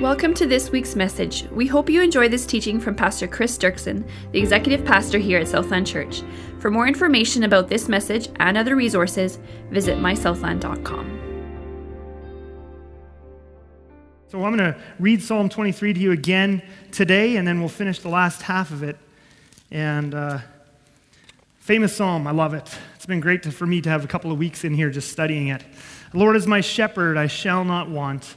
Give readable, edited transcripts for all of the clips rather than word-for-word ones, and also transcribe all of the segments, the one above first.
Welcome to this week's message. We hope you enjoy this teaching from Pastor Chris Dirksen, the executive pastor here at Southland Church. For more information about this message and other resources, visit MySouthland.com. So I'm going to read Psalm 23 to you again today, and then we'll finish the last half of it. And famous psalm, I love it. It's been great for me to have a couple of weeks in here just studying it. The Lord is my shepherd, I shall not want.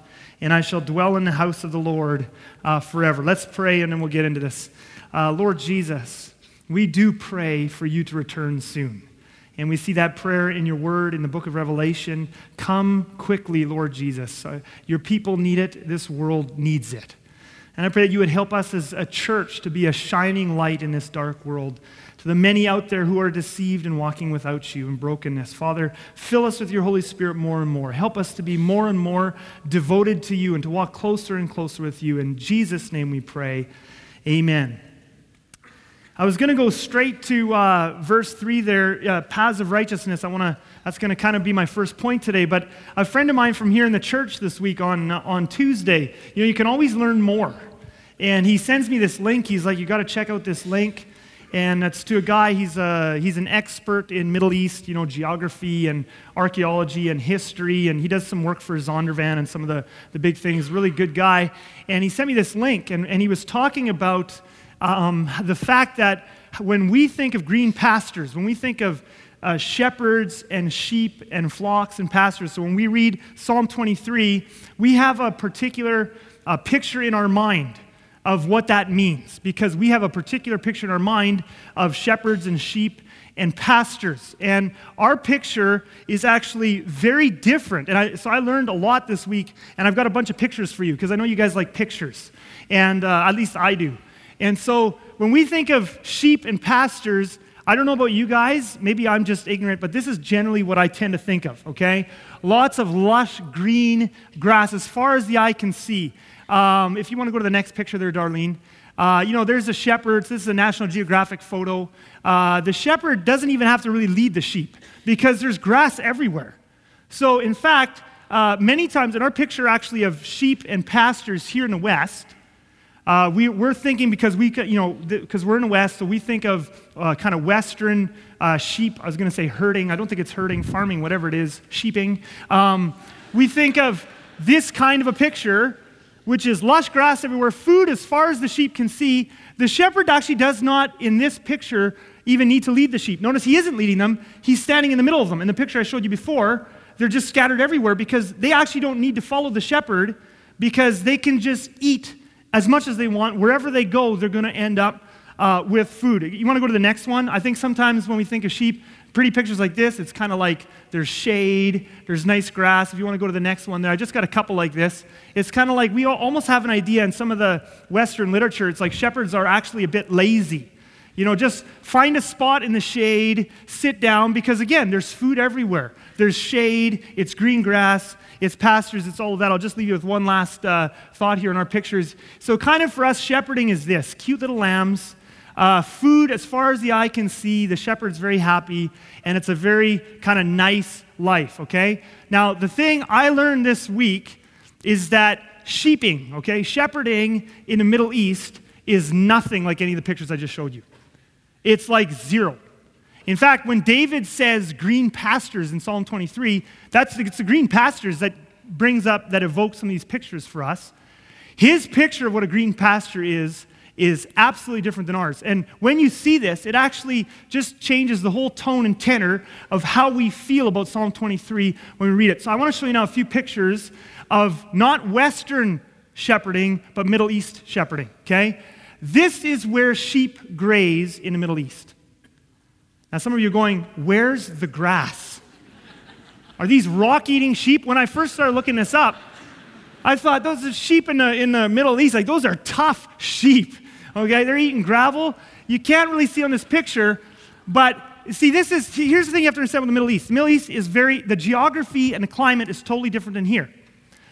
and I shall dwell in the house of the Lord forever. Let's pray, and then we'll get into this. Lord Jesus, we do pray for you to return soon. And we see that prayer in your word in the book of Revelation. Come quickly, Lord Jesus. Your people need it. This world needs it. And I pray that you would help us as a church to be a shining light in this dark world, to the many out there who are deceived and walking without you in brokenness. Father, fill us with your Holy Spirit more and more. Help us to be more and more devoted to you and to walk closer and closer with you. In Jesus' name we pray, amen. I was going to go straight to verse 3 there, paths of righteousness. That's going to kind of be my first point today, but a friend of mine from here in the church this week on Tuesday, you can always learn more. And he sends me this link. He's like, you got to check out this link. And that's to a guy, he's an expert in Middle East, geography and archaeology and history, and he does some work for Zondervan and some of the big things, really good guy. And he sent me this link, and he was talking about the fact that when we think of green pastures, when we think of shepherds and sheep and flocks and pastures, so when we read Psalm 23, we have a particular picture in our mind of what that means, because we have a particular picture in our mind of shepherds and sheep and pastures, and our picture is actually very different. And I learned a lot this week, and I've got a bunch of pictures for you, because I know you guys like pictures, and at least I do. And so when we think of sheep and pastures, I don't know about you guys, maybe I'm just ignorant, but this is generally what I tend to think of, okay? Lots of lush green grass as far as the eye can see. If you want to go to the next picture there, Darlene. There's the shepherds. This is a National Geographic photo. The shepherd doesn't even have to really lead the sheep because there's grass everywhere. So, in fact, many times in our picture actually of sheep and pastures here in the West, we're thinking because we're in the West, so we think of kind of Western sheep. I was going to say herding. I don't think it's herding, farming, whatever it is, sheeping. We think of this kind of a picture, which is lush grass everywhere, food as far as the sheep can see. The shepherd actually does not, in this picture, even need to lead the sheep. Notice he isn't leading them. He's standing in the middle of them. In the picture I showed you before, they're just scattered everywhere because they actually don't need to follow the shepherd because they can just eat as much as they want. Wherever they go, they're going to end up with food. You want to go to the next one? I think sometimes when we think of sheep, pretty pictures like this, it's kind of like there's shade, there's nice grass. If you want to go to the next one there, I just got a couple like this. It's kind of like we almost have an idea in some of the Western literature, it's like shepherds are actually a bit lazy. Just find a spot in the shade, sit down, because again, there's food everywhere. There's shade, it's green grass, it's pastures, it's all of that. I'll just leave you with one last thought here in our pictures. So kind of for us, shepherding is this, cute little lambs, food as far as the eye can see. The shepherd's very happy, and it's a very kind of nice life, okay? Now, the thing I learned this week is that shepherding in the Middle East is nothing like any of the pictures I just showed you. It's like zero. In fact, when David says green pastures in Psalm 23, it's the green pastures that evokes some of these pictures for us. His picture of what a green pasture is absolutely different than ours. And when you see this, it actually just changes the whole tone and tenor of how we feel about Psalm 23 when we read it. So I want to show you now a few pictures of not Western shepherding, but Middle East shepherding, okay? This is where sheep graze in the Middle East. Now some of you are going, where's the grass? Are these rock-eating sheep? When I first started looking this up, I thought, those are sheep in the Middle East, like those are tough sheep, okay? They're eating gravel. You can't really see on this picture, but see, here's the thing you have to understand with the Middle East. The Middle East is the geography and the climate is totally different than here.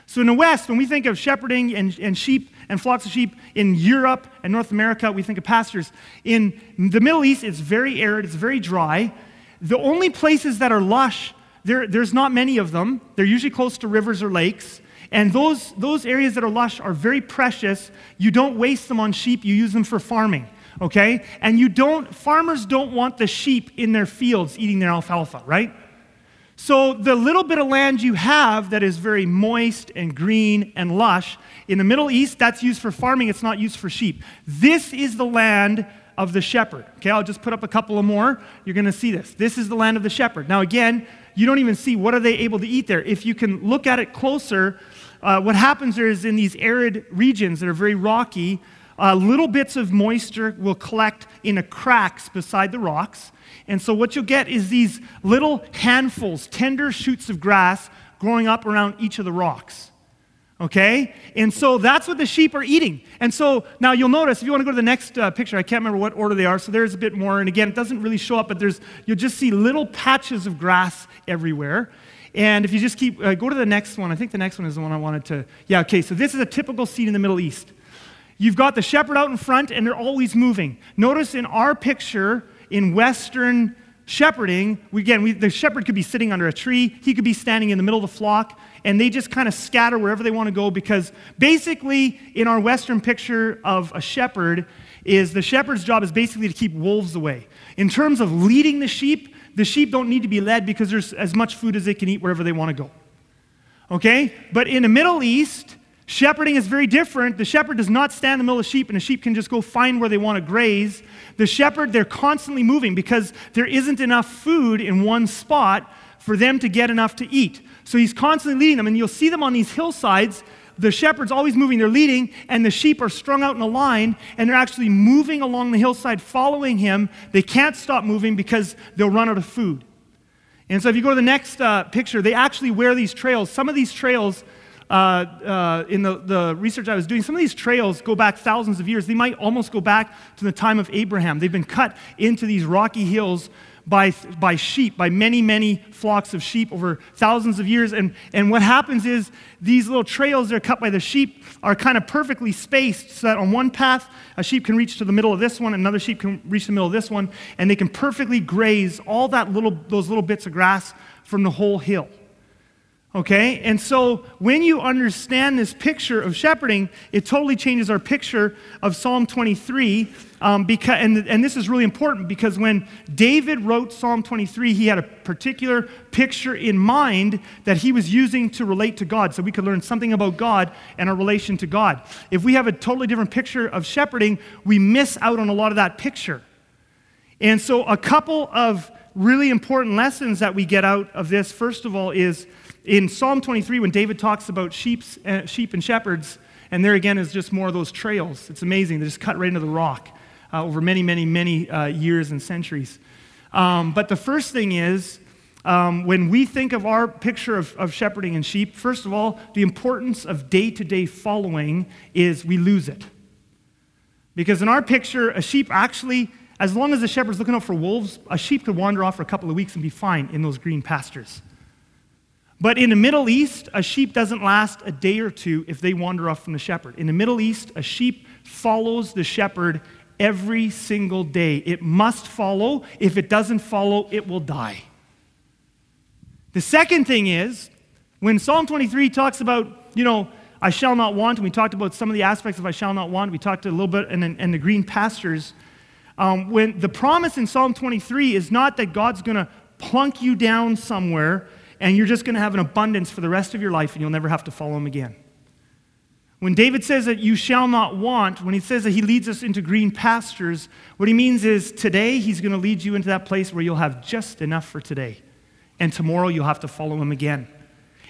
So in the West, when we think of shepherding and sheep and flocks of sheep in Europe and North America, we think of pastures. In the Middle East, it's very arid, it's very dry. The only places that are lush, there's not many of them. They're usually close to rivers or lakes. And those areas that are lush are very precious. You don't waste them on sheep, you use them for farming. Okay? And farmers don't want the sheep in their fields eating their alfalfa, right? So the little bit of land you have that is very moist and green and lush, in the Middle East, that's used for farming, it's not used for sheep. This is the land of the shepherd. Okay, I'll just put up a couple of more. You're gonna see this. This is the land of the shepherd. Now again, you don't even see what are they able to eat there. If you can look at it closer, what happens there is in these arid regions that are very rocky, little bits of moisture will collect in the cracks beside the rocks. And so what you'll get is these little handfuls, tender shoots of grass growing up around each of the rocks. Okay? And so that's what the sheep are eating. And so now you'll notice, if you want to go to the next picture, I can't remember what order they are, so there's a bit more. And again, it doesn't really show up, but you'll just see little patches of grass everywhere. And if you just go to the next one, I think the next one is the one I wanted to, yeah, okay, so this is a typical scene in the Middle East. You've got the shepherd out in front, and they're always moving. Notice in our picture, in Western shepherding, the shepherd could be sitting under a tree, he could be standing in the middle of the flock, and they just kind of scatter wherever they want to go, because basically, in our Western picture of a shepherd, the shepherd's job is basically to keep wolves away. In terms of leading the sheep don't need to be led because there's as much food as they can eat wherever they want to go. Okay? But in the Middle East, shepherding is very different. The shepherd does not stand in the middle of the sheep, and the sheep can just go find where they want to graze. The shepherd, they're constantly moving because there isn't enough food in one spot for them to get enough to eat. So he's constantly leading them, and you'll see them on these hillsides. The shepherd's always moving, they're leading, and the sheep are strung out in a line, and they're actually moving along the hillside following him. They can't stop moving because they'll run out of food. And so if you go to the next picture, they actually wear these trails. Some of these trails, in the research I was doing, some of these trails go back thousands of years. They might almost go back to the time of Abraham. They've been cut into these rocky hills by sheep, by many, many flocks of sheep over thousands of years. And what happens is these little trails that are cut by the sheep are kind of perfectly spaced so that on one path, a sheep can reach to the middle of this one, another sheep can reach the middle of this one, and they can perfectly graze all those little bits of grass from the whole hill. Okay, and so when you understand this picture of shepherding, it totally changes our picture of Psalm 23, and this is really important because when David wrote Psalm 23, he had a particular picture in mind that he was using to relate to God, so we could learn something about God and our relation to God. If we have a totally different picture of shepherding, we miss out on a lot of that picture. And so a couple of really important lessons that we get out of this, first of all, is in Psalm 23, when David talks about sheep and shepherds, and there again is just more of those trails. It's amazing. They're just cut right into the rock over many, many, many years and centuries. But the first thing is, when we think of our picture of shepherding and sheep, first of all, the importance of day-to-day following is we lose it. Because in our picture, a sheep actually, as long as the shepherd's looking out for wolves, a sheep could wander off for a couple of weeks and be fine in those green pastures. But in the Middle East, a sheep doesn't last a day or two if they wander off from the shepherd. In the Middle East, a sheep follows the shepherd every single day. It must follow. If it doesn't follow, it will die. The second thing is, when Psalm 23 talks about, I shall not want, and we talked about some of the aspects of I shall not want, we talked a little bit in the green pastures, when the promise in Psalm 23 is not that God's going to plunk you down somewhere and you're just going to have an abundance for the rest of your life, and you'll never have to follow him again. When David says that you shall not want, when he says that he leads us into green pastures, what he means is today he's going to lead you into that place where you'll have just enough for today, and tomorrow you'll have to follow him again.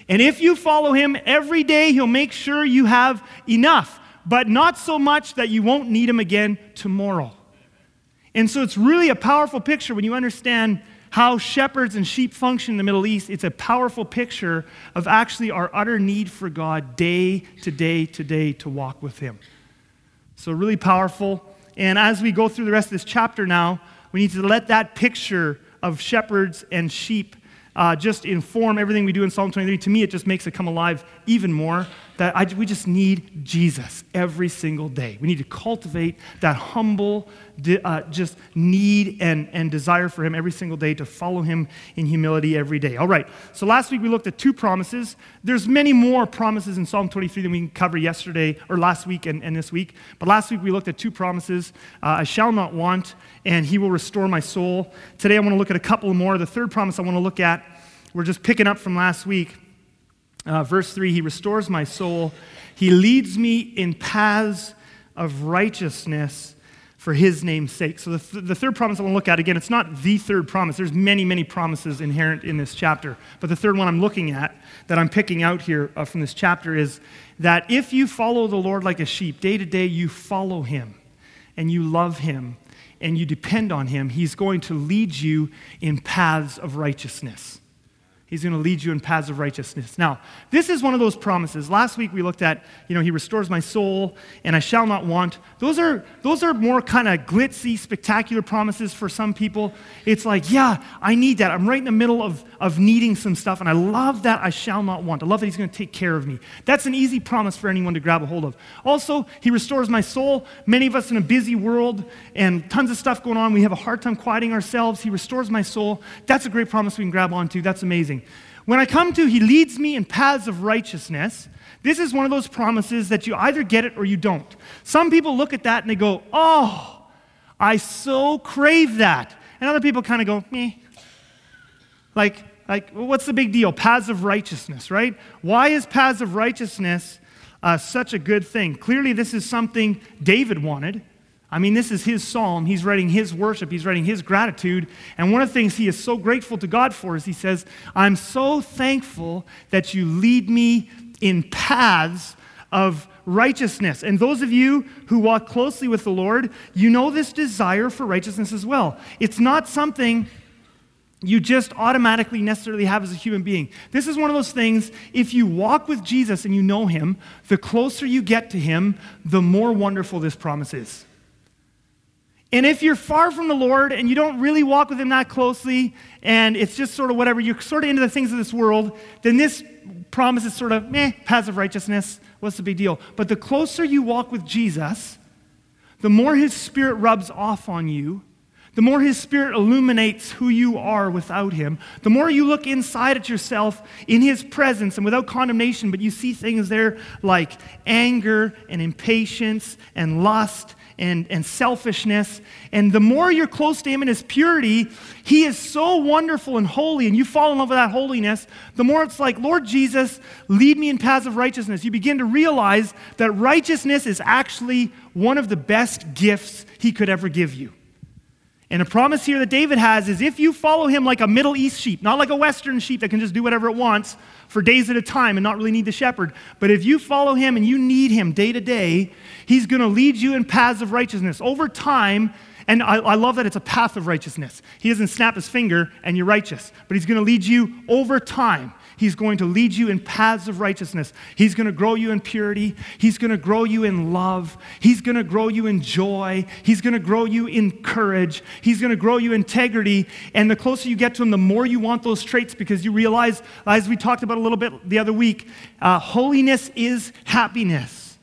And if you follow him every day, he'll make sure you have enough, but not so much that you won't need him again tomorrow. And so it's really a powerful picture when you understand how shepherds and sheep function in the Middle East, it's a powerful picture of actually our utter need for God day to day to day to walk with him. So really powerful. And as we go through the rest of this chapter now, we need to let that picture of shepherds and sheep just inform everything we do in Psalm 23. To me, it just makes it come alive even more, that we just need Jesus every single day. We need to cultivate that humble just need and desire for him every single day, to follow him in humility every day. All right, so last week we looked at two promises. There's many more promises in Psalm 23 than we can cover yesterday, or last week and this week. But last week we looked at two promises. I shall not want, and he will restore my soul. Today I want to look at a couple more. The third promise I want to look at, we're just picking up from last week. Verse 3, he restores my soul. He leads me in paths of righteousness for his name's sake. So the third promise I want to look at, again, it's not the third promise. There's many, many promises inherent in this chapter. But the third one I'm looking at, that I'm picking out here from this chapter, is that if you follow the Lord like a sheep, day to day you follow him and you love him and you depend on him, he's going to lead you in paths of righteousness. He's going to lead you in paths of righteousness. Now, this is one of those promises. Last week we looked at, he restores my soul and I shall not want. Those are more kind of glitzy, spectacular promises for some people. It's like, yeah, I need that. I'm right in the middle of needing some stuff, and I love that I shall not want. I love that he's going to take care of me. That's an easy promise for anyone to grab a hold of. Also, he restores my soul. Many of us in a busy world and tons of stuff going on, we have a hard time quieting ourselves. He restores my soul. That's a great promise we can grab onto. That's amazing. When I come to, he leads me in paths of righteousness, this is one of those promises that you either get it or you don't. Some people look at that and they go, oh, I so crave that. And other people kind of go, meh. Like, what's the big deal? Paths of righteousness, right? Why is paths of righteousness such a good thing? Clearly, this is something David wanted. I mean, this is his psalm. He's writing his worship. He's writing his gratitude. And one of the things he is so grateful to God for is he says, I'm so thankful that you lead me in paths of righteousness. And those of you who walk closely with the Lord, you know this desire for righteousness as well. It's not something you just automatically necessarily have as a human being. This is one of those things, if you walk with Jesus and you know him, the closer you get to him, the more wonderful this promise is. And if you're far from the Lord and you don't really walk with him that closely, and it's just sort of whatever, you're sort of into the things of this world, then this promise is sort of, paths of righteousness, what's the big deal? But the closer you walk with Jesus, the more his spirit rubs off on you, the more his spirit illuminates who you are without him, the more you look inside at yourself in his presence and without condemnation, but you see things there like anger and impatience and lust and selfishness. And the more you're close to him in his purity, he is so wonderful and holy, and you fall in love with that holiness, the more it's like, Lord Jesus, lead me in paths of righteousness. You begin to realize that righteousness is actually one of the best gifts he could ever give you. And a promise here that David has is if you follow him like a Middle East sheep, not like a Western sheep that can just do whatever it wants for days at a time and not really need the shepherd, but if you follow him and you need him day to day, he's going to lead you in paths of righteousness. Over time, and I love that it's a path of righteousness. He doesn't snap his finger and you're righteous, but he's going to lead you over time. He's going to lead you in paths of righteousness. He's going to grow you in purity. He's going to grow you in love. He's going to grow you in joy. He's going to grow you in courage. He's going to grow you in integrity. And the closer you get to him, the more you want those traits, because you realize, as we talked about a little bit the other week, holiness is happiness.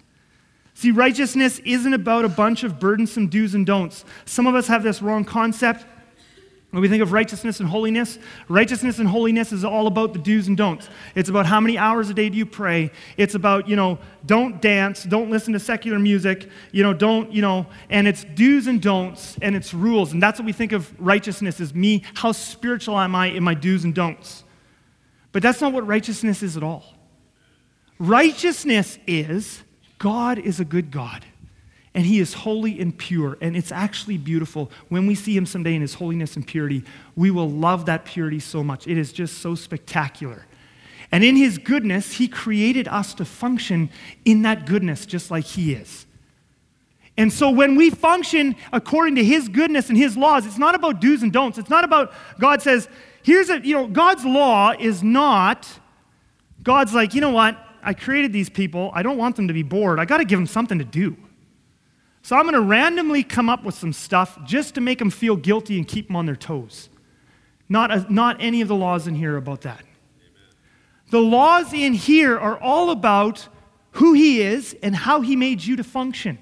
See, righteousness isn't about a bunch of burdensome do's and don'ts. Some of us have this wrong concept when we think of righteousness and holiness. Righteousness and holiness is all about the do's and don'ts. It's about how many hours a day do you pray. It's about, don't dance, don't listen to secular music, and it's do's and don'ts, and it's rules. And that's what we think of righteousness as, me, how spiritual am I in my do's and don'ts? But that's not what righteousness is at all. Righteousness is, God is a good God, and he is holy and pure, and it's actually beautiful. When we see him someday in his holiness and purity, we will love that purity so much. It is just so spectacular. And in his goodness, he created us to function in that goodness just like he is. And so when we function according to his goodness and his laws, it's not about do's and don'ts. It's not about God says, here's a, you know, God's law is not, God's like, you know what? I created these people. I don't want them to be bored. I got to give them something to do. So I'm going to randomly come up with some stuff just to make them feel guilty and keep them on their toes. Not any of the laws in here about that. Amen. The laws in here are all about who he is and how he made you to function.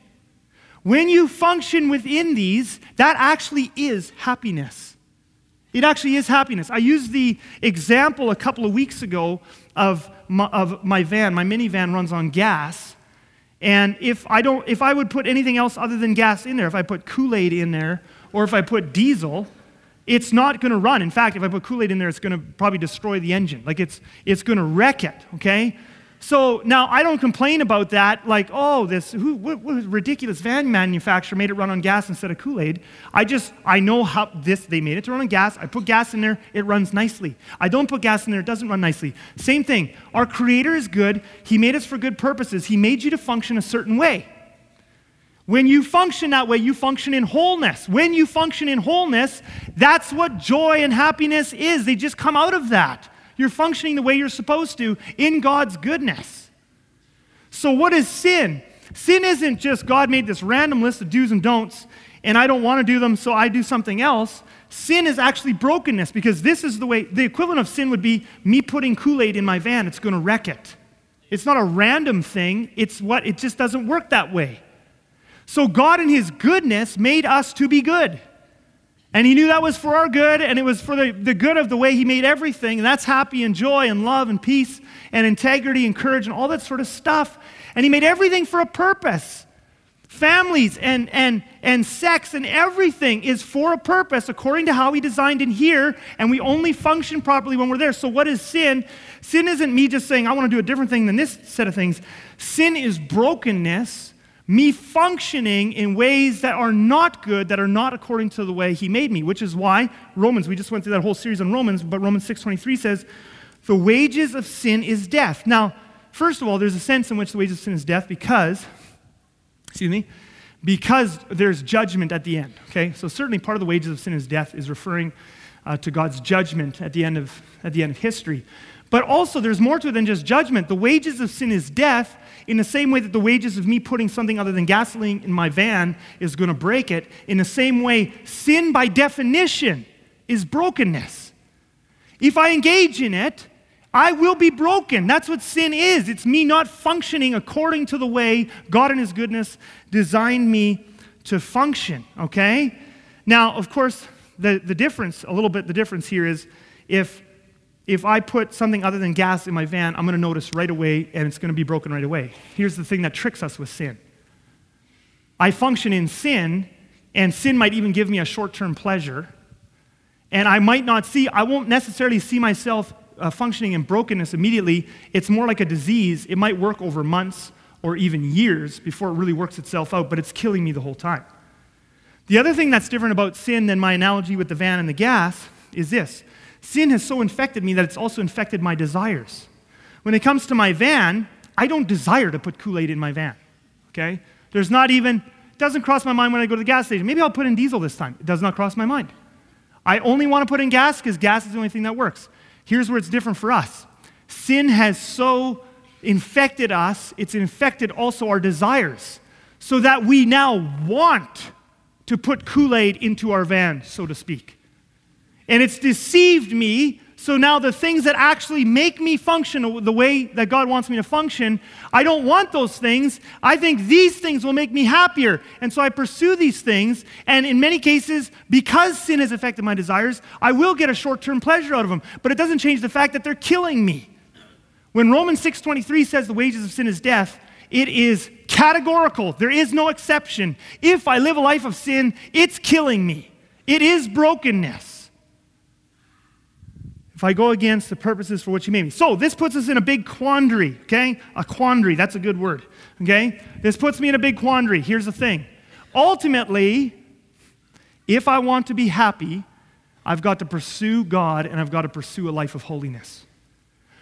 When you function within these, that actually is happiness. It actually is happiness. I used the example a couple of weeks ago of my van. My minivan runs on gas, and if I would put anything else other than gas in there, if I put Kool-Aid in there, or if I put diesel, it's not going to run. In fact, if I put Kool-Aid in there, it's going to probably destroy the engine. Like it's going to wreck it, okay? So now I don't complain about that, like, oh, what ridiculous van manufacturer made it run on gas instead of Kool-Aid. I know how they made it to run on gas. I put gas in there, it runs nicely. I don't put gas in there, it doesn't run nicely. Same thing, our Creator is good. He made us for good purposes. He made you to function a certain way. When you function that way, you function in wholeness. When you function in wholeness, that's what joy and happiness is. They just come out of that. You're functioning the way you're supposed to in God's goodness. So what is sin? Sin isn't just God made this random list of do's and don'ts, and I don't want to do them, so I do something else. Sin is actually brokenness, because this is the way, the equivalent of sin would be me putting Kool-Aid in my van. It's going to wreck it. It's not a random thing. It just doesn't work that way. So God in his goodness made us to be good. And he knew that was for our good, and it was for the good of the way he made everything, and that's happy and joy and love and peace and integrity and courage and all that sort of stuff. And he made everything for a purpose. Families and sex and everything is for a purpose according to how he designed in here, and we only function properly when we're there. So what is sin? Sin isn't me just saying, I want to do a different thing than this set of things. Sin is brokenness. Me functioning in ways that are not good, that are not according to the way he made me, which is why Romans, we just went through that whole series on Romans, but Romans 6:23 says, the wages of sin is death. Now, first of all, there's a sense in which the wages of sin is death because there's judgment at the end, okay? So certainly part of the wages of sin is death is referring to God's judgment at the end of history. But also, there's more to it than just judgment. The wages of sin is death in the same way that the wages of me putting something other than gasoline in my van is going to break it. In the same way, sin by definition is brokenness. If I engage in it, I will be broken. That's what sin is. It's me not functioning according to the way God in his goodness designed me to function, okay? Now, of course, the difference here is if I put something other than gas in my van, I'm going to notice right away, and it's going to be broken right away. Here's the thing that tricks us with sin. I function in sin, and sin might even give me a short-term pleasure, and I won't necessarily see myself functioning in brokenness immediately. It's more like a disease. It might work over months or even years before it really works itself out, but it's killing me the whole time. The other thing that's different about sin than my analogy with the van and the gas is this. Sin has so infected me that it's also infected my desires. When it comes to my van, I don't desire to put Kool-Aid in my van, okay? It doesn't cross my mind when I go to the gas station. Maybe I'll put in diesel this time. It does not cross my mind. I only want to put in gas because gas is the only thing that works. Here's where it's different for us. Sin has so infected us, it's infected also our desires, so that we now want to put Kool-Aid into our van, so to speak. And it's deceived me, so now the things that actually make me function the way that God wants me to function, I don't want those things. I think these things will make me happier. And so I pursue these things, and in many cases, because sin has affected my desires, I will get a short-term pleasure out of them. But it doesn't change the fact that they're killing me. When Romans 6:23 says the wages of sin is death, it is categorical. There is no exception. If I live a life of sin, it's killing me. It is brokenness. If I go against the purposes for which you made me. So this puts us in a big quandary, okay? A quandary, that's a good word, okay? This puts me in a big quandary. Here's the thing. Ultimately, if I want to be happy, I've got to pursue God and I've got to pursue a life of holiness.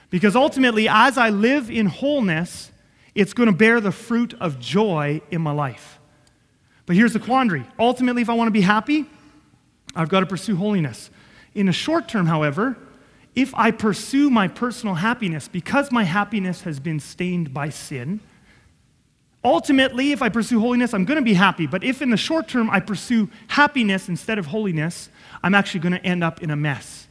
Because ultimately, as I live in wholeness, it's going to bear the fruit of joy in my life. But here's the quandary. Ultimately, if I want to be happy, I've got to pursue holiness. In the short term, however, if I pursue my personal happiness because my happiness has been stained by sin, ultimately, if I pursue holiness, I'm going to be happy. But if in the short term I pursue happiness instead of holiness, I'm actually going to end up in a mess.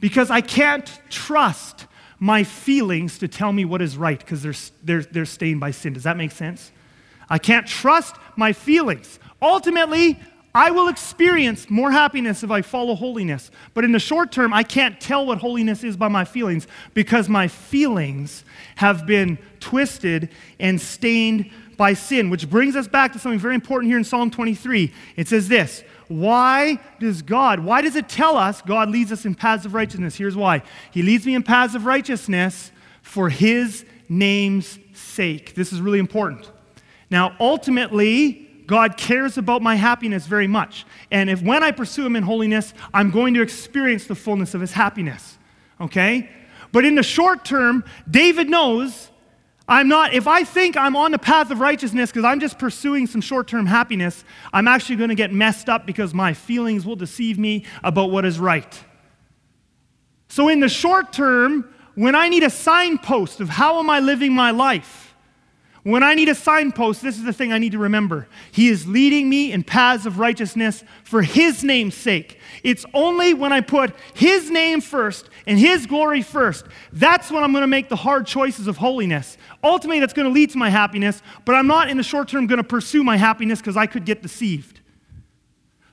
Because I can't trust my feelings to tell me what is right because they're stained by sin. Does that make sense? I can't trust my feelings. Ultimately, I will experience more happiness if I follow holiness. But in the short term, I can't tell what holiness is by my feelings because my feelings have been twisted and stained by sin, which brings us back to something very important here in Psalm 23. It says this, why does it tell us God leads us in paths of righteousness? Here's why. He leads me in paths of righteousness for his name's sake. This is really important. Now, ultimately, God cares about my happiness very much. And when I pursue him in holiness, I'm going to experience the fullness of his happiness, okay? But in the short term, David knows if I think I'm on the path of righteousness because I'm just pursuing some short-term happiness, I'm actually going to get messed up because my feelings will deceive me about what is right. So in the short term, when I need a signpost of how am I living my life, when I need a signpost, this is the thing I need to remember. He is leading me in paths of righteousness for his name's sake. It's only when I put his name first and his glory first, that's when I'm going to make the hard choices of holiness. Ultimately, that's going to lead to my happiness, but I'm not in the short term going to pursue my happiness because I could get deceived.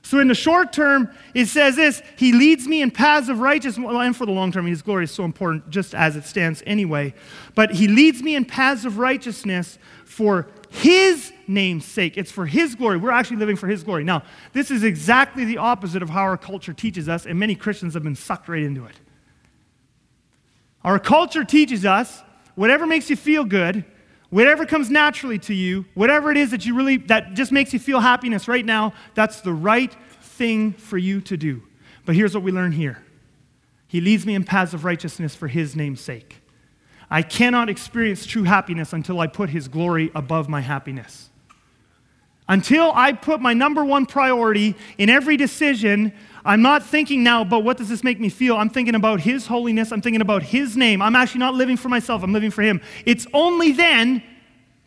So in the short term, it says this, he leads me in paths of righteousness, and for the long term, his glory is so important just as it stands anyway, but he leads me in paths of righteousness for his name's sake. It's for his glory. We're actually living for his glory. Now, this is exactly the opposite of how our culture teaches us, and many Christians have been sucked right into it. Our culture teaches us whatever makes you feel good, whatever comes naturally to you, whatever it is that you really, that just makes you feel happiness right now, that's the right thing for you to do. But here's what we learn here. He leads me in paths of righteousness for his name's sake. I cannot experience true happiness until I put his glory above my happiness. Until I put my number one priority in every decision, I'm not thinking now about what does this make me feel. I'm thinking about his holiness. I'm thinking about his name. I'm actually not living for myself. I'm living for him. It's only then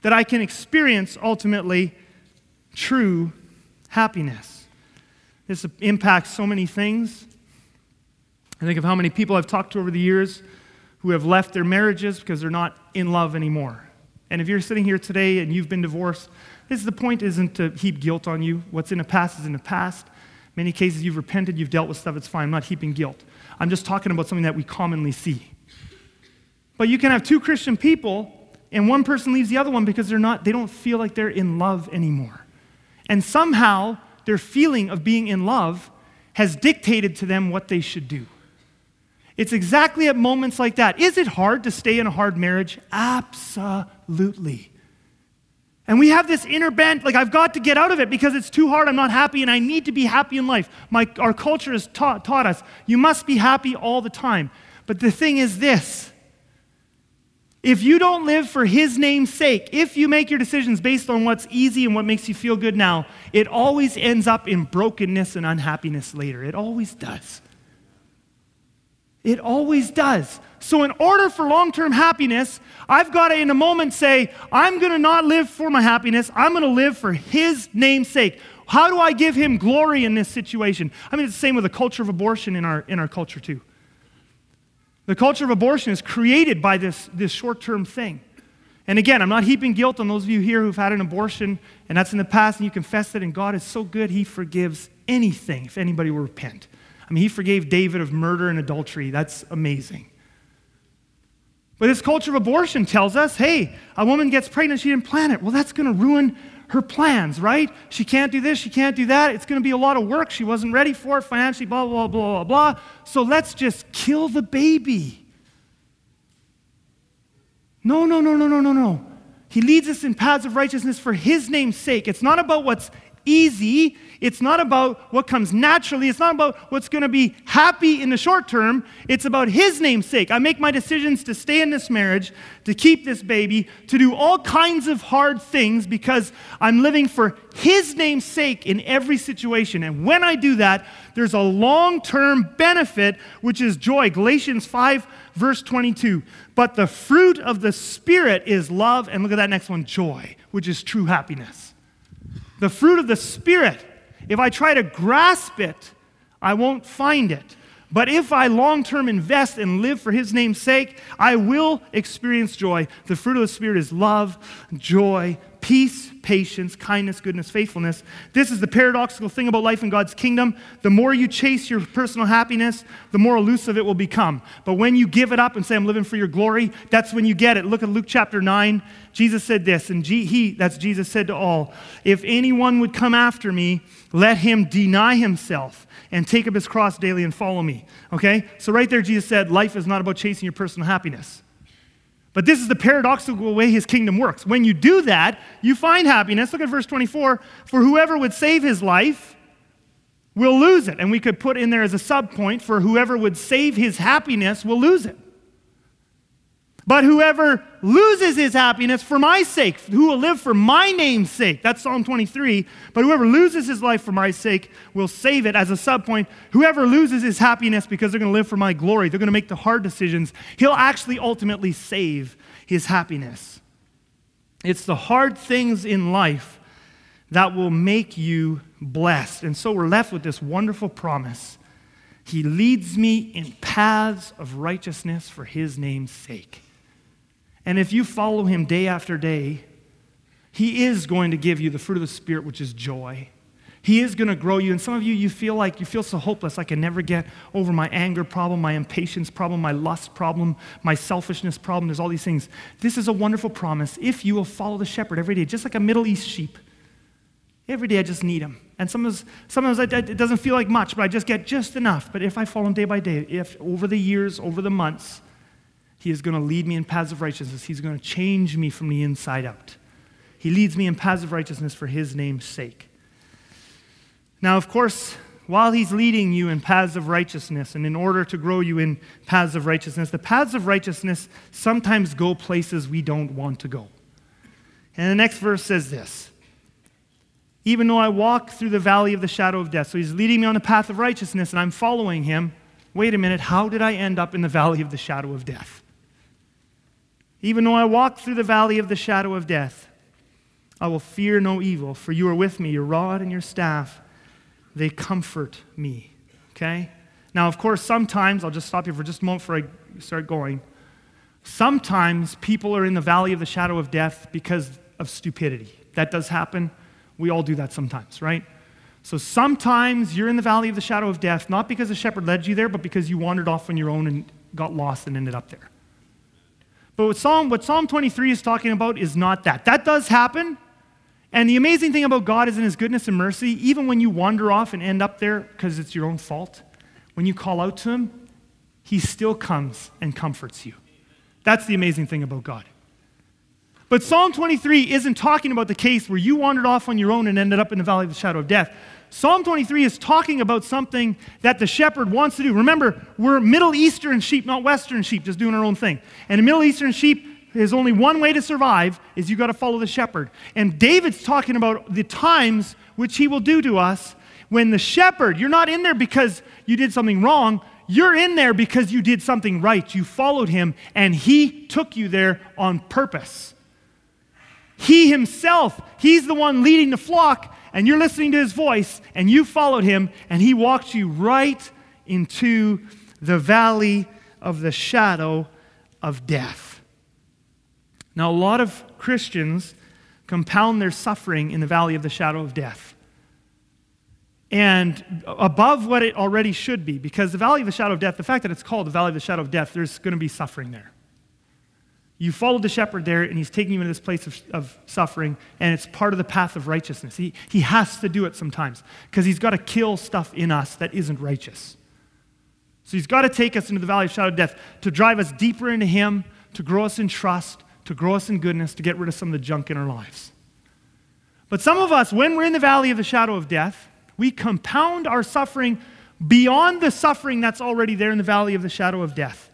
that I can experience ultimately true happiness. This impacts so many things. I think of how many people I've talked to over the years who have left their marriages because they're not in love anymore. And if you're sitting here today and you've been divorced, the point isn't to heap guilt on you. What's in the past is in the past. In many cases, you've repented, you've dealt with stuff, it's fine. I'm not heaping guilt. I'm just talking about something that we commonly see. But you can have two Christian people, and one person leaves the other one because they don't feel like they're in love anymore. And somehow, their feeling of being in love has dictated to them what they should do. It's exactly at moments like that. Is it hard to stay in a hard marriage? Absolutely. And we have this inner bent, like I've got to get out of it because it's too hard, I'm not happy, and I need to be happy in life. Our culture has taught us, you must be happy all the time. But the thing is this, if you don't live for his name's sake, if you make your decisions based on what's easy and what makes you feel good now, it always ends up in brokenness and unhappiness later. It always does. It always does. So in order for long-term happiness, I've got to, in a moment, say, I'm going to not live for my happiness. I'm going to live for his name's sake. How do I give him glory in this situation? I mean, it's the same with the culture of abortion in our culture, too. The culture of abortion is created by this short-term thing. And again, I'm not heaping guilt on those of you here who've had an abortion, and that's in the past, and you confess it, and God is so good, he forgives anything if anybody will repent. I mean, he forgave David of murder and adultery. That's amazing. But this culture of abortion tells us, hey, a woman gets pregnant, she didn't plan it. Well, that's going to ruin her plans, right? She can't do this, she can't do that. It's going to be a lot of work. She wasn't ready for it financially, blah, blah, blah, blah, blah. So let's just kill the baby. No, no, no, no, no, no, no. He leads us in paths of righteousness for his name's sake. It's not about what's easy. It's not about what comes naturally. It's not about what's going to be happy in the short term. It's about His name's sake. I make my decisions to stay in this marriage, to keep this baby, to do all kinds of hard things because I'm living for His name's sake in every situation. And when I do that, there's a long-term benefit, which is joy. Galatians 5, verse 22. But the fruit of the Spirit is love, and look at that next one, joy, which is true happiness. The fruit of the Spirit. If I try to grasp it, I won't find it. But if I long-term invest and live for His name's sake, I will experience joy. The fruit of the Spirit is love, joy, peace, patience, kindness, goodness, faithfulness. This is the paradoxical thing about life in God's kingdom. The more you chase your personal happiness, the more elusive it will become. But when you give it up and say, I'm living for your glory, that's when you get it. Look at Luke chapter 9. Jesus said this, and Jesus said to all, if anyone would come after me, let him deny himself and take up his cross daily and follow me. Okay? So right there, Jesus said, life is not about chasing your personal happiness. But this is the paradoxical way His kingdom works. When you do that, you find happiness. Look at verse 24. For whoever would save his life will lose it. And we could put in there as a subpoint, for whoever would save his happiness will lose it. But whoever loses his happiness for my sake, who will live for my name's sake, that's Psalm 23, but whoever loses his life for my sake will save it as a subpoint. Whoever loses his happiness because they're going to live for my glory, they're going to make the hard decisions, he'll actually ultimately save his happiness. It's the hard things in life that will make you blessed. And so we're left with this wonderful promise. He leads me in paths of righteousness for His name's sake. And if you follow Him day after day, He is going to give you the fruit of the Spirit, which is joy. He is going to grow you. And some of you, you feel like you feel so hopeless. I can never get over my anger problem, my impatience problem, my lust problem, my selfishness problem. There's all these things. This is a wonderful promise. If you will follow the shepherd every day, just like a Middle East sheep, every day I just need Him. And sometimes it doesn't feel like much, but I just get just enough. But if I follow Him day by day, if over the years, over the months, He is going to lead me in paths of righteousness. He's going to change me from the inside out. He leads me in paths of righteousness for His name's sake. Now, of course, while He's leading you in paths of righteousness, and in order to grow you in paths of righteousness, the paths of righteousness sometimes go places we don't want to go. And the next verse says this, even though I walk through the valley of the shadow of death. So He's leading me on the path of righteousness, and I'm following Him. Wait a minute, how did I end up in the valley of the shadow of death? Even though I walk through the valley of the shadow of death, I will fear no evil, for you are with me, your rod and your staff, they comfort me. Okay? Now, of course, sometimes, I'll just stop here for just a moment before I start going. Sometimes people are in the valley of the shadow of death because of stupidity. That does happen. We all do that sometimes, right? So sometimes you're in the valley of the shadow of death, not because the shepherd led you there, but because you wandered off on your own and got lost and ended up there. But what Psalm 23 is talking about is not that. That does happen. And the amazing thing about God is in His goodness and mercy, even when you wander off and end up there because it's your own fault, when you call out to Him, He still comes and comforts you. That's the amazing thing about God. But Psalm 23 isn't talking about the case where you wandered off on your own and ended up in the valley of the shadow of death. Psalm 23 is talking about something that the shepherd wants to do. Remember, we're Middle Eastern sheep, not Western sheep, just doing our own thing. And a Middle Eastern sheep, there's only one way to survive, is you got to follow the shepherd. And David's talking about the times which he will do to us when the shepherd, you're not in there because you did something wrong, you're in there because you did something right. You followed Him, and He took you there on purpose. He Himself, He's the one leading the flock, and you're listening to His voice, and you followed Him, and He walked you right into the valley of the shadow of death. Now, a lot of Christians compound their suffering in the valley of the shadow of death, and above what it already should be, because the valley of the shadow of death, the fact that it's called the valley of the shadow of death, there's going to be suffering there. You followed the shepherd there, and He's taking you into this place of suffering, and it's part of the path of righteousness. He has to do it sometimes because He's got to kill stuff in us that isn't righteous. So He's got to take us into the valley of shadow of death to drive us deeper into Him, to grow us in trust, to grow us in goodness, to get rid of some of the junk in our lives. But some of us, when we're in the valley of the shadow of death, we compound our suffering beyond the suffering that's already there in the valley of the shadow of death.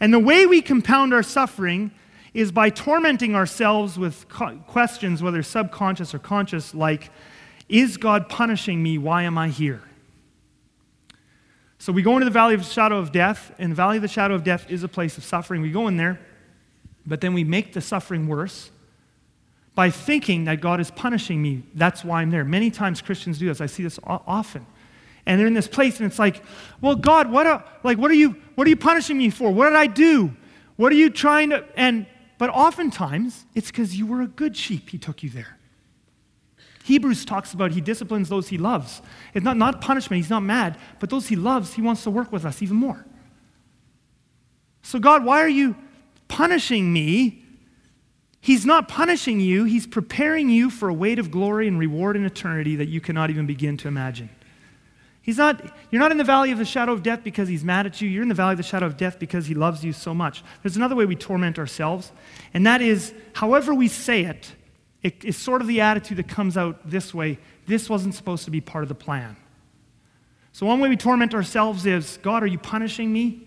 And the way we compound our suffering is by tormenting ourselves with questions, whether subconscious or conscious, like, is God punishing me? Why am I here? So we go into the valley of the shadow of death, and the valley of the shadow of death is a place of suffering. We go in there, but then we make the suffering worse by thinking that God is punishing me. That's why I'm there. Many times Christians do this. I see this often. And they're in this place, and it's like, well, God, what are you punishing me for? What did I do? What are you trying to... But oftentimes, it's because you were a good sheep. He took you there. Hebrews talks about he disciplines those he loves. It's not punishment. He's not mad. But those he loves, he wants to work with us even more. So God, why are you punishing me? He's not punishing you. He's preparing you for a weight of glory and reward in eternity that you cannot even begin to imagine. You're not in the valley of the shadow of death because he's mad at you. You're in the valley of the shadow of death because he loves you so much. There's another way we torment ourselves, and that is, however we say it, it is sort of the attitude that comes out this way. This wasn't supposed to be part of the plan. So one way we torment ourselves is, God, are you punishing me?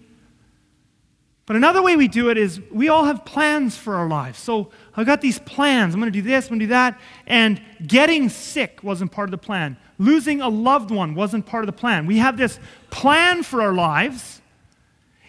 But another way we do it is, we all have plans for our lives. So I've got these plans. I'm going to do this, I'm going to do that. And getting sick wasn't part of the plan. Losing a loved one wasn't part of the plan. We have this plan for our lives,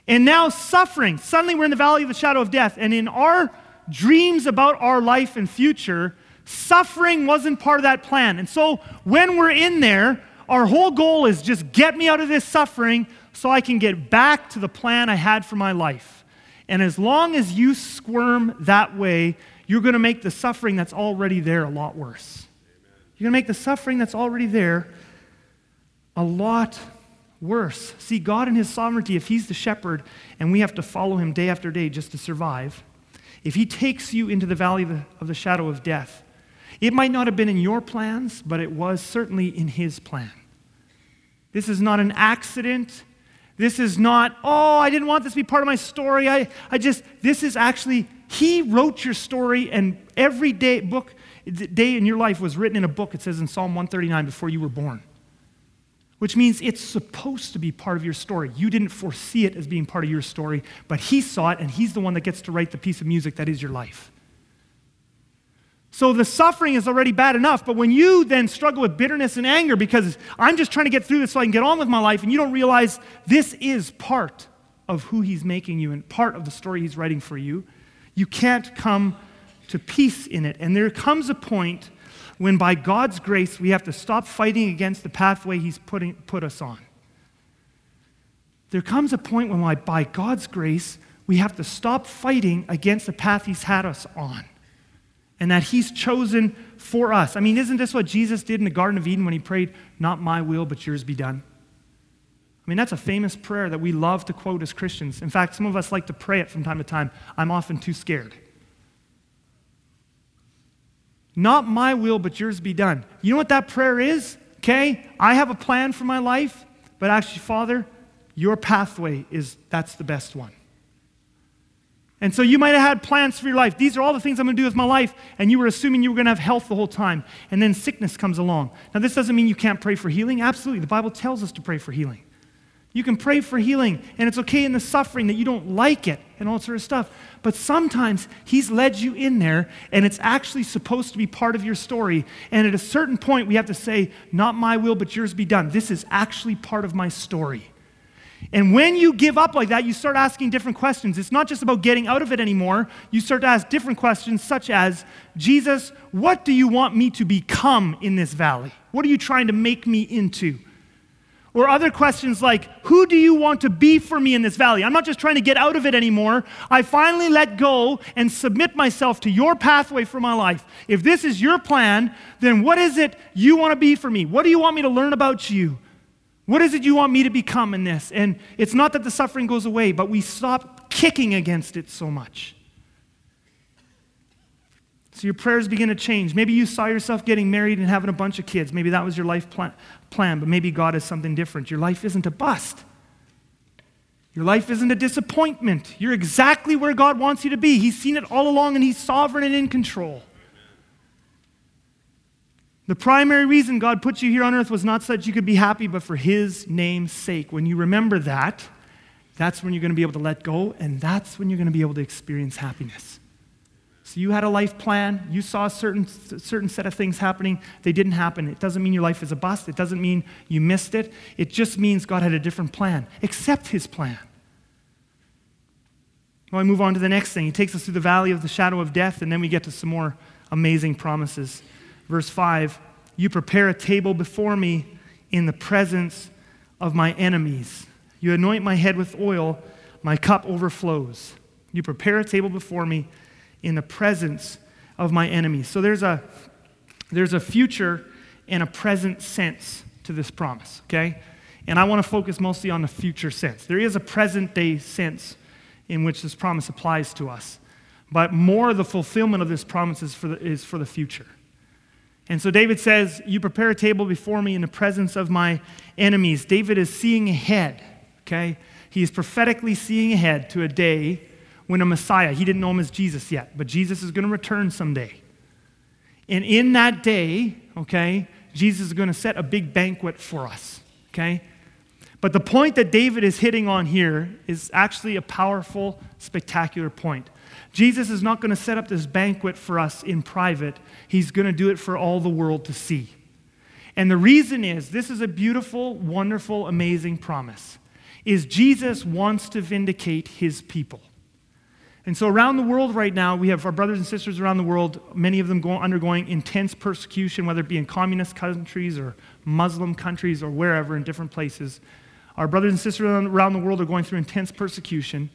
and now suffering. Suddenly we're in the valley of the shadow of death, and in our dreams about our life and future, suffering wasn't part of that plan. And so when we're in there, our whole goal is just get me out of this suffering so I can get back to the plan I had for my life. And as long as you squirm that way, you're going to make the suffering that's already there a lot worse. You're going to make the suffering that's already there a lot worse. See, God in his sovereignty, if he's the shepherd and we have to follow him day after day just to survive, if he takes you into the valley of the shadow of death, it might not have been in your plans, but it was certainly in his plan. This is not an accident. This is not, oh, I didn't want this to be part of my story. This is actually, he wrote your story, and every day in your life was written in a book. It says in Psalm 139, before you were born, which means it's supposed to be part of your story. You didn't foresee it as being part of your story, but he saw it, and he's the one that gets to write the piece of music that is your life. So the suffering is already bad enough, but when you then struggle with bitterness and anger because I'm just trying to get through this so I can get on with my life, and you don't realize this is part of who he's making you and part of the story he's writing for you, you can't come to peace in it. And there comes a point when by God's grace we have to stop fighting against the pathway he's put us on. There comes a point when by God's grace we have to stop fighting against the path he's had us on and that he's chosen for us. I mean, isn't this what Jesus did in the Garden of Eden when he prayed, "Not my will, but yours be done"? I mean, that's a famous prayer that we love to quote as Christians. In fact, some of us like to pray it from time to time. I'm often too scared. Not my will, but yours be done. You know what that prayer is? Okay, I have a plan for my life, but actually, Father, your pathway that's the best one. And so you might have had plans for your life. These are all the things I'm going to do with my life, and you were assuming you were going to have health the whole time, and then sickness comes along. Now, this doesn't mean you can't pray for healing. Absolutely, the Bible tells us to pray for healing. You can pray for healing, and it's okay in the suffering that you don't like it and all sort of stuff. But sometimes he's led you in there, and it's actually supposed to be part of your story. And at a certain point, we have to say, not my will, but yours be done. This is actually part of my story. And when you give up like that, you start asking different questions. It's not just about getting out of it anymore. You start to ask different questions such as, Jesus, what do you want me to become in this valley? What are you trying to make me into? Or other questions like, who do you want to be for me in this valley? I'm not just trying to get out of it anymore. I finally let go and submit myself to your pathway for my life. If this is your plan, then what is it you want to be for me? What do you want me to learn about you? What is it you want me to become in this? And it's not that the suffering goes away, but we stop kicking against it so much. So your prayers begin to change. Maybe you saw yourself getting married and having a bunch of kids. Maybe that was your life plan, but maybe God is something different. Your life isn't a bust. Your life isn't a disappointment. You're exactly where God wants you to be. He's seen it all along, and he's sovereign and in control. The primary reason God put you here on earth was not so that you could be happy, but for his name's sake. When you remember that, that's when you're going to be able to let go, and that's when you're going to be able to experience happiness. So you had a life plan. You saw a certain set of things happening. They didn't happen. It doesn't mean your life is a bust. It doesn't mean you missed it. It just means God had a different plan. Accept his plan. Well, I move on to the next thing. He takes us through the valley of the shadow of death, and then we get to some more amazing promises. Verse 5, you prepare a table before me in the presence of my enemies. You anoint my head with oil. My cup overflows. You prepare a table before me in the presence of my enemies. So there's a future and a present sense to this promise, okay? And I want to focus mostly on the future sense. There is a present day sense in which this promise applies to us, but more of the fulfillment of this promise is for the future. And so David says, you prepare a table before me in the presence of my enemies. David is seeing ahead, okay? He is prophetically seeing ahead to a day when a Messiah, he didn't know him as Jesus yet, but Jesus is going to return someday. And in that day, okay, Jesus is going to set a big banquet for us, okay? But the point that David is hitting on here is actually a powerful, spectacular point. Jesus is not going to set up this banquet for us in private. He's going to do it for all the world to see. And the reason is, this is a beautiful, wonderful, amazing promise, is Jesus wants to vindicate his people. And so around the world right now, we have our brothers and sisters around the world, many of them undergoing intense persecution, whether it be in communist countries or Muslim countries or wherever in different places. Our brothers and sisters around the world are going through intense persecution,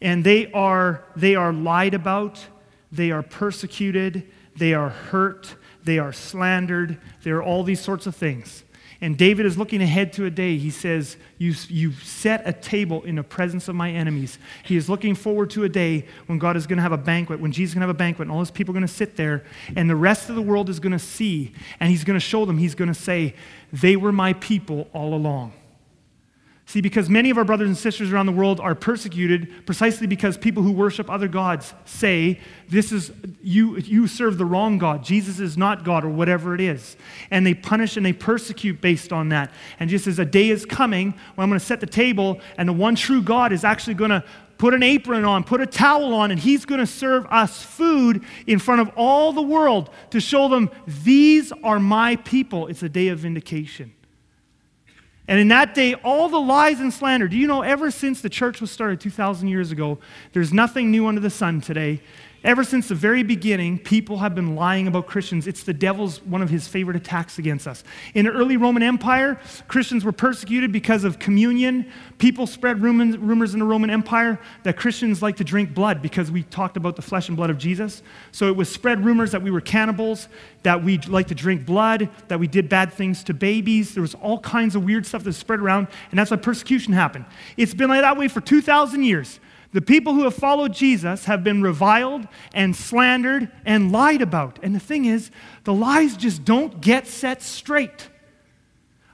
and they are lied about, they are persecuted, they are hurt, they are slandered, there are all these sorts of things. And David is looking ahead to a day. He says, you set a table in the presence of my enemies. He is looking forward to a day when God is going to have a banquet, when Jesus is going to have a banquet, and all his people are going to sit there, and the rest of the world is going to see, and he's going to show them, he's going to say, they were my people all along. See, because many of our brothers and sisters around the world are persecuted precisely because people who worship other gods say, this is, you serve the wrong God. Jesus is not God, or whatever it is. And they punish and they persecute based on that. And just as a day is coming when I'm going to set the table, and the one true God is actually going to put an apron on, put a towel on, and he's going to serve us food in front of all the world to show them, these are my people. It's a day of vindication. And in that day, all the lies and slander, do you know, ever since the church was started 2,000 years ago, there's nothing new under the sun today. Ever since the very beginning, people have been lying about Christians. It's the devil's, one of his favorite attacks against us. In the early Roman Empire, Christians were persecuted because of communion. People spread rumors in the Roman Empire that Christians like to drink blood because we talked about the flesh and blood of Jesus. So it was spread rumors that we were cannibals, that we like to drink blood, that we did bad things to babies. There was all kinds of weird stuff that was spread around, and that's why persecution happened. It's been like that way for 2,000 years. The people who have followed Jesus have been reviled and slandered and lied about. And the thing is, the lies just don't get set straight.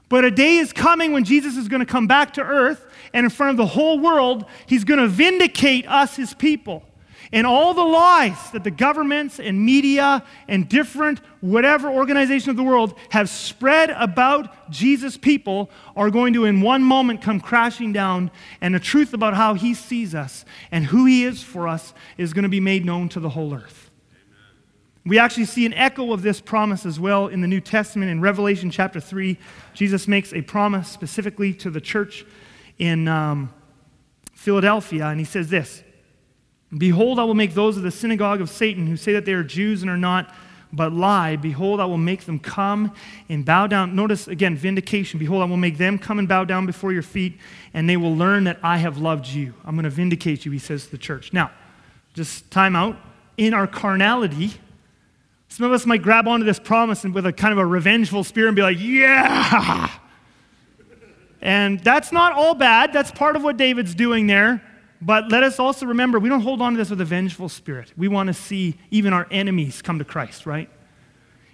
But a day is coming when Jesus is going to come back to earth, and in front of the whole world, he's going to vindicate us, his people. And all the lies that the governments and media and different whatever organization of the world have spread about Jesus' people are going to in one moment come crashing down, and the truth about how he sees us and who he is for us is going to be made known to the whole earth. Amen. We actually see an echo of this promise as well in the New Testament. In Revelation chapter 3, Jesus makes a promise specifically to the church in Philadelphia, and he says this, "Behold, I will make those of the synagogue of Satan who say that they are Jews and are not, but lie. Behold, I will make them come and bow down." Notice, again, vindication. "Behold, I will make them come and bow down before your feet, and they will learn that I have loved you." I'm going to vindicate you, he says to the church. Now, just time out. In our carnality, some of us might grab onto this promise and with a kind of a revengeful spirit and be like, yeah! And that's not all bad. That's part of what David's doing there. But let us also remember, we don't hold on to this with a vengeful spirit. We want to see even our enemies come to Christ, right?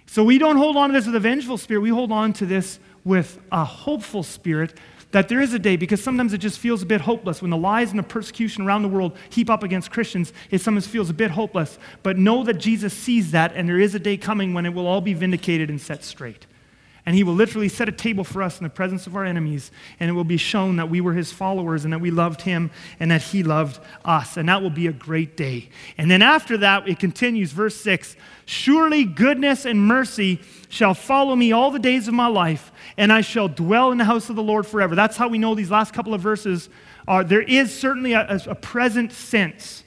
So we don't hold on to this with a vengeful spirit. We hold on to this with a hopeful spirit that there is a day, because sometimes it just feels a bit hopeless. When the lies and the persecution around the world heap up against Christians, it sometimes feels a bit hopeless. But know that Jesus sees that, and there is a day coming when it will all be vindicated and set straight. And he will literally set a table for us in the presence of our enemies, and it will be shown that we were his followers and that we loved him and that he loved us. And that will be a great day. And then after that, it continues, verse 6, "Surely goodness and mercy shall follow me all the days of my life, and I shall dwell in the house of the Lord forever." That's how we know these last couple of verses are. There is certainly a present sense.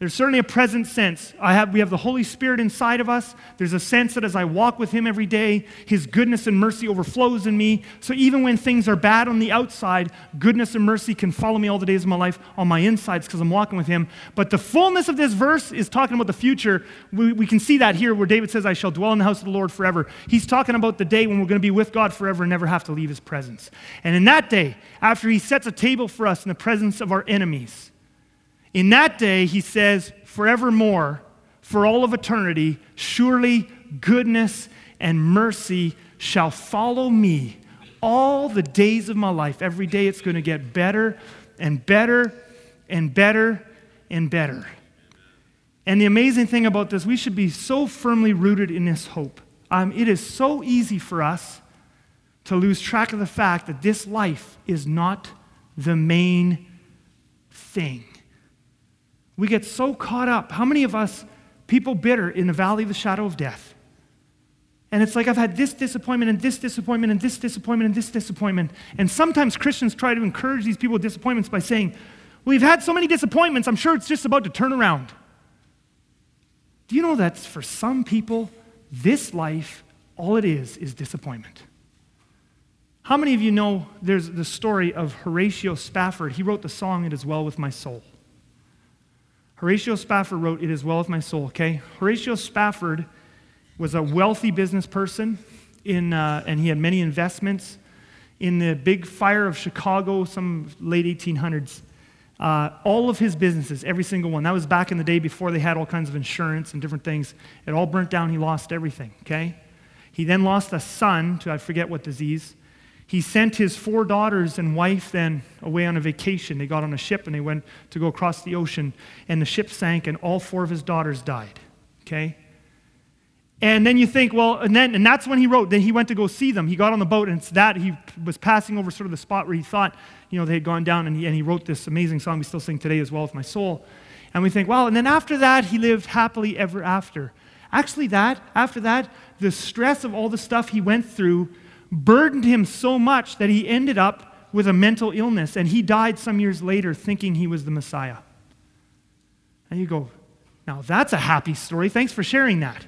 There's certainly a present sense. We have the Holy Spirit inside of us. There's a sense that as I walk with him every day, his goodness and mercy overflows in me. So even when things are bad on the outside, goodness and mercy can follow me all the days of my life on my insides because I'm walking with him. But the fullness of this verse is talking about the future. We can see that here where David says, "I shall dwell in the house of the Lord forever." He's talking about the day when we're going to be with God forever and never have to leave his presence. And in that day, after he sets a table for us in the presence of our enemies, in that day, he says, forevermore, for all of eternity, surely goodness and mercy shall follow me all the days of my life. Every day it's going to get better and better and better and better. And the amazing thing about this, we should be so firmly rooted in this hope. It is so easy for us to lose track of the fact that this life is not the main thing. We get so caught up. How many of us, people bitter in the valley of the shadow of death? And it's like, I've had this disappointment and this disappointment and this disappointment and this disappointment. And sometimes Christians try to encourage these people with disappointments by saying, "Well, you've had so many disappointments, I'm sure it's just about to turn around." Do you know that for some people, this life, all it is disappointment? How many of you know there's the story of Horatio Spafford? He wrote the song, "It Is Well With My Soul." Horatio Spafford wrote, "It Is Well With My Soul," okay? Horatio Spafford was a wealthy business person, and he had many investments. In the big fire of Chicago, some late 1800s, all of his businesses, every single one, that was back in the day before they had all kinds of insurance and different things, it all burnt down. He lost everything, okay? He then lost a son to, I forget what disease. He sent his 4 daughters and wife then away on a vacation. They got on a ship and they went to go across the ocean, and the ship sank and all 4 of his daughters died, okay? And then you think, well, and that's when he wrote, then he went to go see them. He got on the boat, and it's that he was passing over sort of the spot where he thought, you know, they had gone down, and he wrote this amazing song we still sing today, "As Well With My Soul." And we think, wow, and then after that, he lived happily ever after. Actually after that, the stress of all the stuff he went through burdened him so much that he ended up with a mental illness, and he died some years later thinking he was the Messiah. And you go, now that's a happy story. Thanks for sharing that.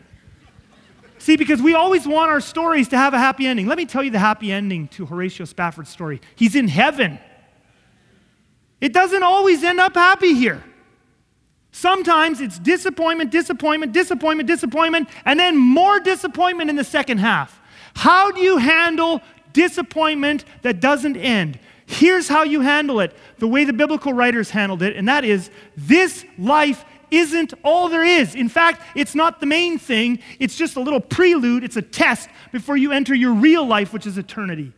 See, because we always want our stories to have a happy ending. Let me tell you the happy ending to Horatio Spafford's story. He's in heaven. It doesn't always end up happy here. Sometimes it's disappointment, disappointment, disappointment, disappointment, and then more disappointment in the second half. How do you handle disappointment that doesn't end? Here's how you handle it, the way the biblical writers handled it, and that is, this life isn't all there is. In fact, it's not the main thing. It's just a little prelude. It's a test before you enter your real life, which is eternity.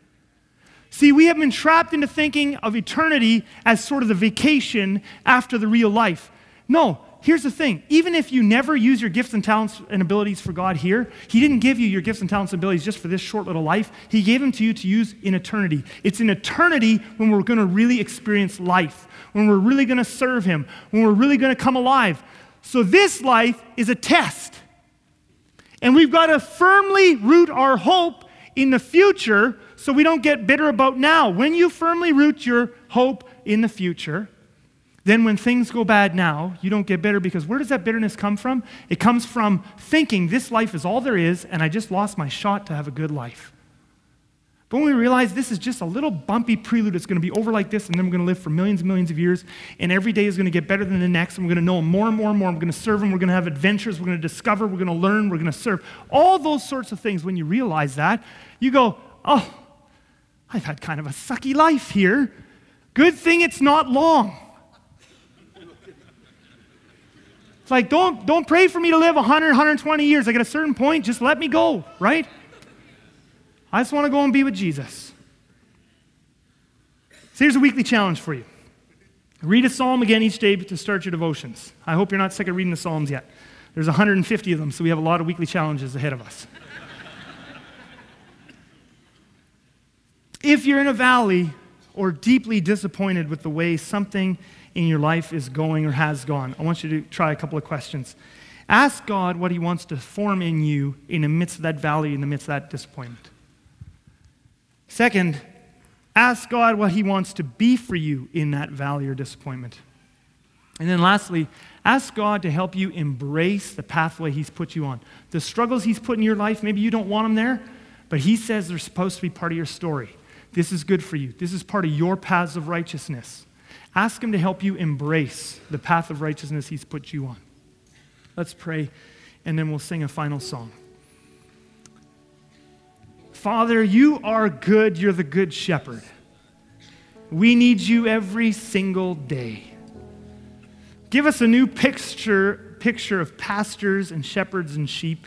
See, we have been trapped into thinking of eternity as sort of the vacation after the real life. No. Here's the thing, even if you never use your gifts and talents and abilities for God here, he didn't give you your gifts and talents and abilities just for this short little life. He gave them to you to use in eternity. It's in eternity when we're going to really experience life, when we're really going to serve him, when we're really going to come alive. So this life is a test. And we've got to firmly root our hope in the future so we don't get bitter about now. When you firmly root your hope in the future, then when things go bad now, you don't get bitter, because where does that bitterness come from? It comes from thinking this life is all there is, and I just lost my shot to have a good life. But when we realize this is just a little bumpy prelude, it's going to be over like this, and then we're going to live for millions and millions of years, and every day is going to get better than the next, and we're going to know him more and more and more, and we're going to serve him, we're going to have adventures, we're going to discover, we're going to learn, we're going to serve. All those sorts of things, when you realize that, you go, oh, I've had kind of a sucky life here. Good thing it's not long. It's like, don't pray for me to live 100, 120 years. Like, at a certain point, just let me go, right? I just want to go and be with Jesus. So here's a weekly challenge for you. Read a psalm again each day to start your devotions. I hope you're not sick of reading the psalms yet. There's 150 of them, so we have a lot of weekly challenges ahead of us. If you're in a valley or deeply disappointed with the way something in your life is going or has gone, I want you to try a couple of questions. Ask God what he wants to form in you in the midst of that valley, in the midst of that disappointment. Second, ask God what he wants to be for you in that valley or disappointment. And then lastly, ask God to help you embrace the pathway he's put you on. The struggles he's put in your life, maybe you don't want them there, but he says they're supposed to be part of your story. This is good for you. This is part of your paths of righteousness. Ask him to help you embrace the path of righteousness he's put you on. Let's pray, and then we'll sing a final song. Father, you are good. You're the good shepherd. We need you every single day. Give us a new picture of pastors and shepherds and sheep,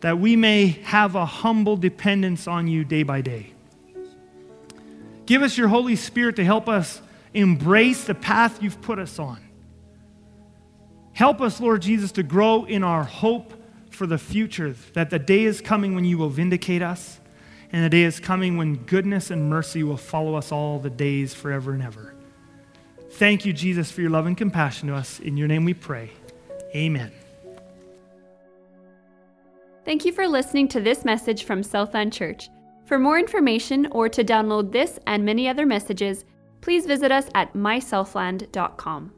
that we may have a humble dependence on you day by day. Give us your Holy Spirit to help us embrace the path you've put us on. Help us, Lord Jesus, to grow in our hope for the future, that the day is coming when you will vindicate us, and the day is coming when goodness and mercy will follow us all the days forever and ever. Thank you, Jesus, for your love and compassion to us. In your name we pray. Amen. Thank you for listening to this message from Southland Church. For more information or to download this and many other messages, please visit us at MySouthland.com.